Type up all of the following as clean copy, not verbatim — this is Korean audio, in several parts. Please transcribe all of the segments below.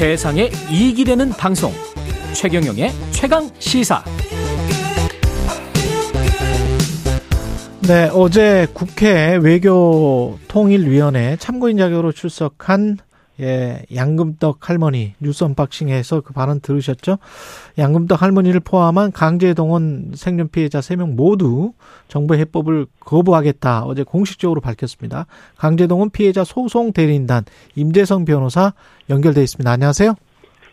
세상에 이익이 되는 방송 최경영의 최강시사. 네, 어제 국회 외교통일위원회 참고인 자격으로 출석한 양금덕 할머니 뉴스 언박싱에서 그 발언 들으셨죠? 양금덕 할머니를 포함한 강제동원 생존 피해자 3명 모두 정부의 해법을 거부하겠다, 어제 공식적으로 밝혔습니다. 강제동원 피해자 소송 대리인단 임재성 변호사 연결돼 있습니다. 안녕하세요.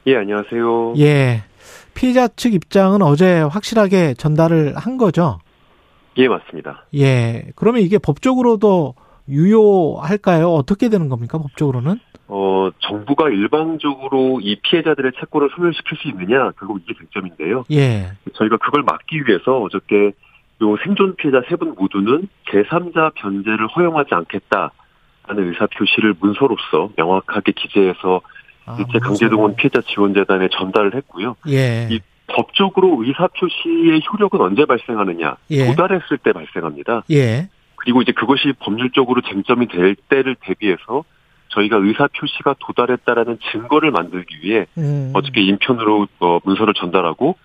예, 안녕하세요. 예, 피해자 측 입장은 어제 확실하게 전달을 한 거죠? 예, 맞습니다. 예, 그러면 이게 법적으로도 유효할까요? 어떻게 되는 겁니까, 법적으로는? 정부가 일방적으로 이 피해자들의 채권을 소멸시킬 수 있느냐, 결국 이게 쟁점인데요. 예. 저희가 그걸 막기 위해서 어저께 요 생존 피해자 3분 모두는 제3자 변제를 허용하지 않겠다라는 의사 표시를 문서로서 명확하게 기재해서 일제 강제동원 피해자 지원재단에 전달을 했고요. 예. 이 법적으로 의사 표시의 효력은 언제 발생하느냐? 예. 도달했을 때 발생합니다. 예. 그리고 이제 그것이 법률적으로 쟁점이 될 때를 대비해서 저희가 의사표시가 도달했다라는 증거를 만들기 위해 어저께 인편으로 문서를 전달하고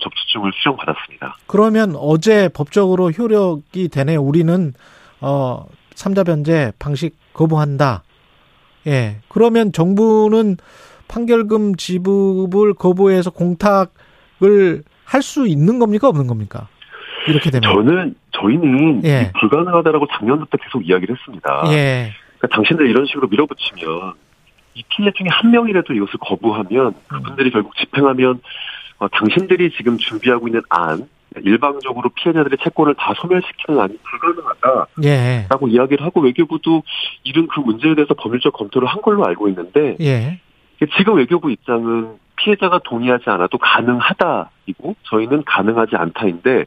접수증을 수령받았습니다. 그러면 어제 법적으로 효력이 되네. 우리는 3자 변제 방식 거부한다. 예. 그러면 정부는 판결금 지급을 거부해서 공탁을 할 수 있는 겁니까, 없는 겁니까? 이렇게 되면. 저희는 예. 불가능하다라고 작년부터 계속 이야기를 했습니다. 예. 그러니까 당신들 이런 식으로 밀어붙이면 이 피해 중에 한 명이라도 이것을 거부하면 그분들이 결국 집행하면 당신들이 지금 준비하고 있는 안, 일방적으로 피해자들의 채권을 다 소멸시키는 안이 불가능하다라고 예. 이야기를 하고 외교부도 이런 그 문제에 대해서 법률적 검토를 한 걸로 알고 있는데 예. 지금 외교부 입장은 피해자가 동의하지 않아도 가능하다이고 저희는 가능하지 않다인데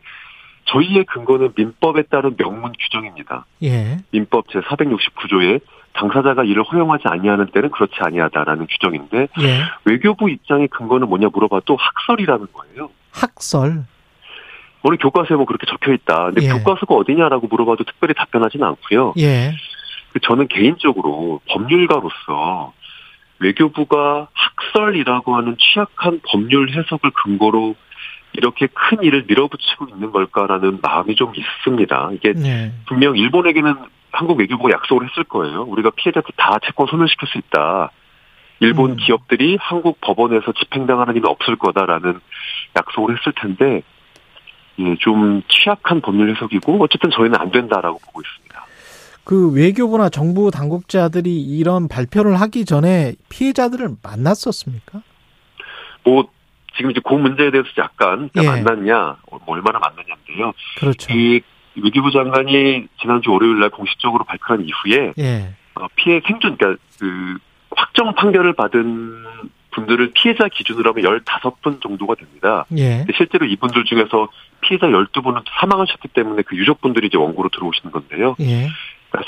저희의 근거는 민법에 따른 명문 규정입니다. 예. 민법 제469조에 당사자가 이를 허용하지 아니하는 때는 그렇지 아니하다라는 규정인데 예. 외교부 입장의 근거는 뭐냐 물어봐도 학설이라는 거예요. 학설? 오늘 교과서에 뭐 그렇게 적혀있다. 근데 예. 교과서가 어디냐라고 물어봐도 특별히 답변하지는 않고요. 예. 저는 개인적으로 법률가로서 외교부가 학설이라고 하는 취약한 법률 해석을 근거로 이렇게 큰 일을 밀어붙이고 있는 걸까라는 마음이 좀 있습니다. 이게 네. 분명 일본에게는 한국 외교부가 약속을 했을 거예요. 우리가 피해자들 다 채권 소멸시킬 수 있다. 일본 기업들이 한국 법원에서 집행당하는 일은 없을 거다라는 약속을 했을 텐데 예, 좀 취약한 법률 해석이고 어쨌든 저희는 안 된다라고 보고 있습니다. 그 외교부나 정부 당국자들이 이런 발표를 하기 전에 피해자들을 만났었습니까? 지금 이제 그 문제에 대해서 약간 예. 만났냐, 얼마나 만났냐인데요. 그렇죠. 이 외교부 장관이 지난주 월요일날 공식적으로 발표한 이후에 예. 피해 생존, 그러니까 그 확정 판결을 받은 분들을 피해자 기준으로 하면 15분 정도가 됩니다. 예. 근데 실제로 이분들 중에서 피해자 12분은 사망하셨기 때문에 그 유족분들이 이제 원고로 들어오시는 건데요. 예.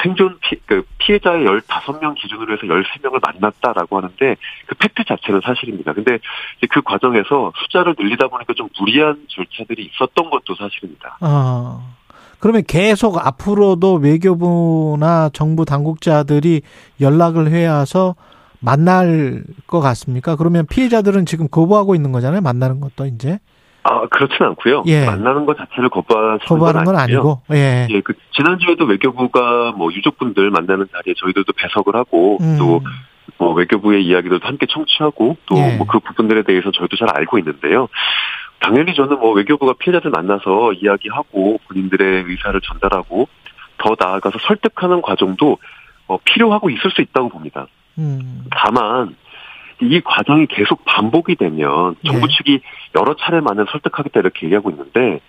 그러니까 피해자의 15명 기준으로 해서 13명을 만났다라고 하는데 그 팩트 자체는 사실입니다. 근데 이제 그 과정에서 숫자를 늘리다 보니까 좀 무리한 절차들이 있었던 것도 사실입니다. 그러면 계속 앞으로도 외교부나 정부 당국자들이 연락을 해와서 만날 것 같습니까? 그러면 피해자들은 지금 거부하고 있는 거잖아요. 만나는 것도 이제. 그렇진 않고요. 예. 만나는 것 자체를 거부하는 건 아니고. 예. 예, 지난주에도 외교부가 유족분들 만나는 자리에 저희들도 배석을 하고 또 외교부의 이야기들도 함께 청취하고 또 예. 그 부분들에 대해서 저희도 잘 알고 있는데요. 당연히 저는 외교부가 피해자들 만나서 이야기하고 본인들의 의사를 전달하고 더 나아가서 설득하는 과정도 필요하고 있을 수 있다고 봅니다. 다만 이 과정이 계속 반복이 되면 정부 측이 여러 차례만을 설득하겠다 이렇게 얘기하고 있는데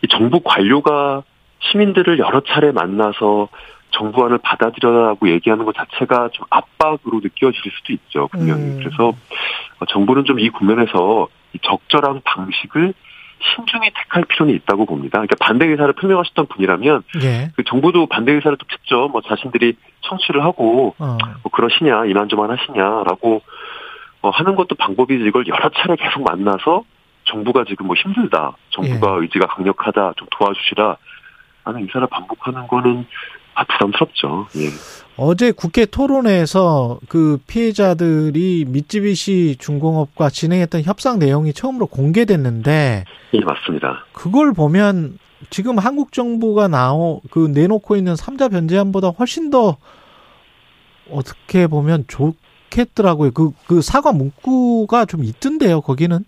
이 정부 관료가 시민들을 여러 차례 만나서 정부안을 받아들여라고 얘기하는 것 자체가 좀 압박으로 느껴질 수도 있죠, 분명히. 그래서 정부는 좀 이 국면에서 적절한 방식을 신중히 택할 필요는 있다고 봅니다. 그러니까 반대 의사를 표명하셨던 분이라면 예. 그 정부도 반대 의사를 또 직접 자신들이 청취를 하고 그러시냐, 이만저만 하시냐라고 하는 것도 방법이지 이걸 여러 차례 계속 만나서 정부가 지금 힘들다, 정부가 예. 의지가 강력하다, 좀 도와주시라 하는 의사를 반복하는 거는 부담스럽죠. 예. 어제 국회 토론회에서 그 피해자들이 미쯔비시 중공업과 진행했던 협상 내용이 처음으로 공개됐는데, 예, 맞습니다. 그걸 보면 지금 한국 정부가 내놓고 있는 3자 변제안보다 훨씬 더 어떻게 보면 좋겠더라고요. 그 사과 문구가 좀 있던데요, 거기는.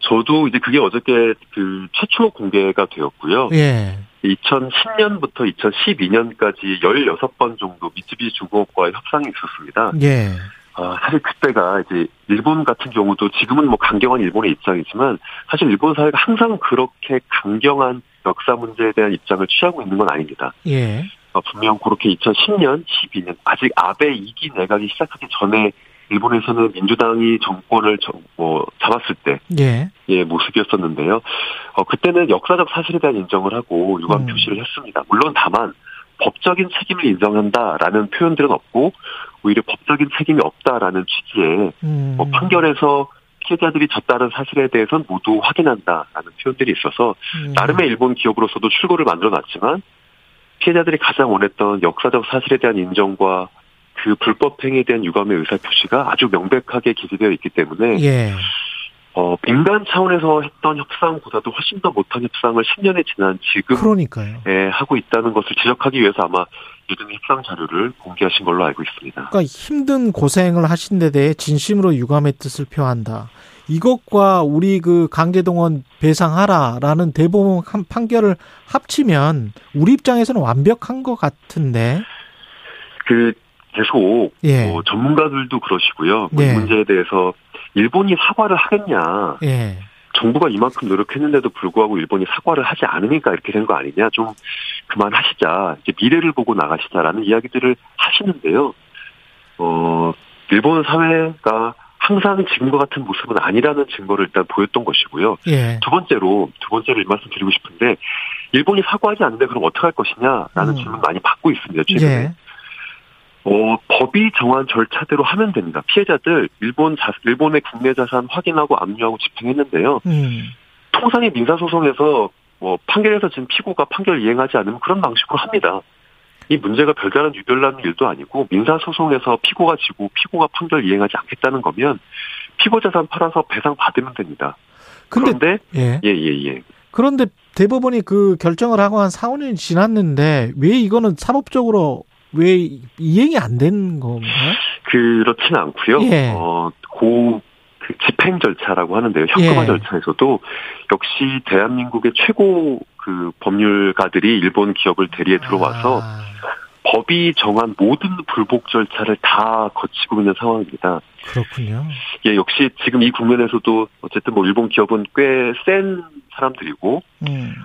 저도 이제 그게 어저께 그 최초로 공개가 되었고요. 예. 2010년부터 2012년까지 16번 정도 미쯔비시 중공업과의 협상이 있었습니다. 예. 사실 그때가 이제 일본 같은 경우도 지금은 뭐 강경한 일본의 입장이지만 사실 일본 사회가 항상 그렇게 강경한 역사 문제에 대한 입장을 취하고 있는 건 아닙니다. 예. 분명 그렇게 2010년, 12년 아직 아베 2기 내각이 시작하기 전에 일본에서는 민주당이 정권을 잡았을 때, 예, 모습이었었는데요. 그때는 역사적 사실에 대한 인정을 하고 유감 표시를 했습니다. 물론 다만 법적인 책임을 인정한다라는 표현들은 없고 오히려 법적인 책임이 없다라는 취지의 판결에서 피해자들이 졌다는 사실에 대해서는 모두 확인한다라는 표현들이 있어서 나름의 일본 기업으로서도 출구를 만들어놨지만 피해자들이 가장 원했던 역사적 사실에 대한 인정과 그 불법 행위에 대한 유감의 의사 표시가 아주 명백하게 기재되어 있기 때문에, 예. 민간 차원에서 했던 협상보다도 훨씬 더 못한 협상을 10년이 지난 지금, 그러니까요. 예, 하고 있다는 것을 지적하기 위해서 아마 유등 협상 자료를 공개하신 걸로 알고 있습니다. 그러니까 힘든 고생을 하신 데 대해 진심으로 유감의 뜻을 표한다. 이것과 우리 그 강제동원 배상하라라는 대법원 판결을 합치면 우리 입장에서는 완벽한 것 같은데. 계속, 예. 전문가들도 그러시고요. 예. 이 문제에 대해서 일본이 사과를 하겠냐. 예. 정부가 이만큼 노력했는데도 불구하고 일본이 사과를 하지 않으니까 이렇게 된 거 아니냐. 좀 그만하시자. 이제 미래를 보고 나가시자라는 이야기들을 하시는데요. 일본 사회가 항상 지금과 같은 모습은 아니라는 증거를 일단 보였던 것이고요. 예. 두 번째로 이 말씀 드리고 싶은데, 일본이 사과하지 않는데 그럼 어떻게 할 것이냐라는 질문 많이 받고 있습니다, 최근에. 예. 법이 정한 절차대로 하면 됩니다. 피해자들 일본의 국내 자산 확인하고 압류하고 집행했는데요. 통상의 민사소송에서 판결에서 진 피고가 판결 이행하지 않으면 그런 방식으로 합니다. 이 문제가 별다른 유별난 일도 아니고 민사소송에서 피고가 지고 피고가 판결 이행하지 않겠다는 거면 피고 자산 팔아서 배상 받으면 됩니다. 그런데 예. 그런데 대법원이 그 결정을 하고 한 4-5년이 지났는데 왜 이거는 사법적으로 왜 이행이 안 된 건가요? 그렇진 않고요. 예. 그 집행 절차라고 하는데요. 형법화, 예. 절차에서도 역시 대한민국의 최고 그 법률가들이 일본 기업을 대리에 들어와서 법이 정한 모든 불복 절차를 다 거치고 있는 상황입니다. 그렇군요. 예, 역시 지금 이 국면에서도 어쨌든 뭐 일본 기업은 꽤 센 사람들이고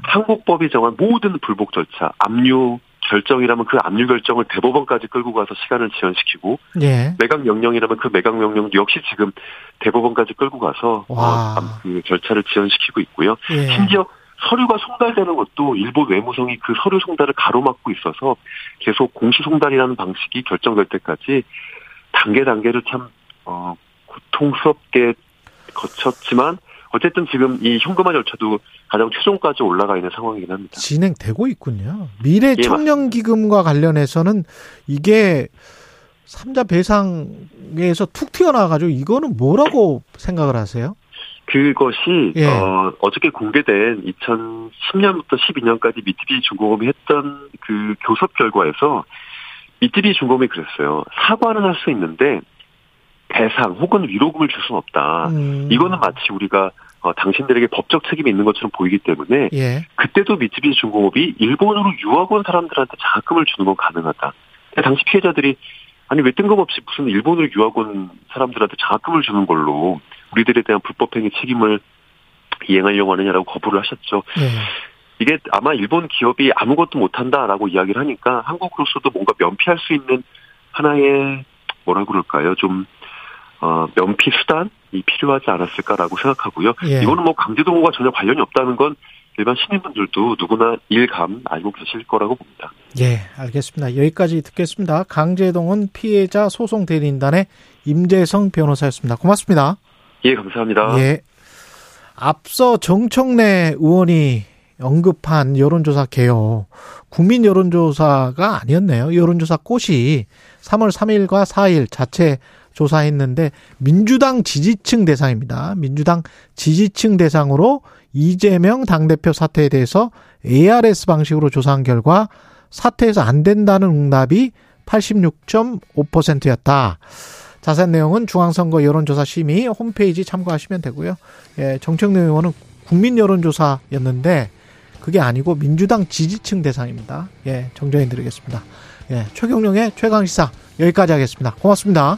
한국 법이 정한 모든 불복 절차, 압류 결정이라면 그 압류 결정을 대법원까지 끌고 가서 시간을 지연시키고, 예. 매각 명령이라면 그 매각 명령도 역시 지금 대법원까지 끌고 가서 그 절차를 지연시키고 있고요. 예. 심지어 서류가 송달되는 것도 일본 외무성이 그 서류 송달을 가로막고 있어서 계속 공시송달이라는 방식이 결정될 때까지 단계를 참 고통스럽게 거쳤지만 어쨌든 지금 이 현금화 절차도 가장 최종까지 올라가 있는 상황이긴 합니다. 진행되고 있군요. 미래 청년기금과 관련해서는 이게 3자 배상에서 툭 튀어나와가지고 이거는 뭐라고 생각을 하세요? 그것이, 예. 어저께 공개된 2010년부터 12년까지 미쯔비시 중공업이 했던 그 교섭 결과에서 미쯔비시 중공업이 그랬어요. 사과는 할 수 있는데 배상 혹은 위로금을 줄 수는 없다. 이거는 마치 우리가 당신들에게 법적 책임이 있는 것처럼 보이기 때문에, 예. 그때도 미쯔비시 중공업이 일본으로 유학 온 사람들한테 장학금을 주는 건 가능하다. 당시 피해자들이 아니 왜 뜬금없이 무슨 일본으로 유학 온 사람들한테 장학금을 주는 걸로 우리들에 대한 불법행위 책임을 이행하려고 하느냐라고 거부를 하셨죠. 예. 이게 아마 일본 기업이 아무것도 못한다라고 이야기를 하니까 한국으로서도 뭔가 면피할 수 있는 하나의 뭐라고 그럴까요? 좀 면피 수단이 필요하지 않았을까라고 생각하고요. 예. 이거는 뭐 강제동호가 전혀 관련이 없다는 건 일반 시민분들도 누구나 일감 알고 계실 거라고 봅니다. 예, 알겠습니다. 여기까지 듣겠습니다. 강제동원 피해자 소송 대리인단의 임재성 변호사였습니다. 고맙습니다. 예, 감사합니다. 예. 앞서 정청래 의원이 언급한 여론조사 개요. 국민 여론조사가 아니었네요. 여론조사 꽃이 3월 3일과 4일 자체 조사했는데 민주당 지지층 대상입니다. 민주당 지지층 대상으로 이재명 당대표 사태에 대해서 ARS 방식으로 조사한 결과 사퇴해서 안 된다는 응답이 86.5%였다. 자세한 내용은 중앙선거 여론조사심의 홈페이지 참고하시면 되고요. 예, 정책내 의원은 국민 여론조사였는데 그게 아니고 민주당 지지층 대상입니다. 예, 정정해드리겠습니다. 예, 최경룡의 최강시사 여기까지 하겠습니다. 고맙습니다.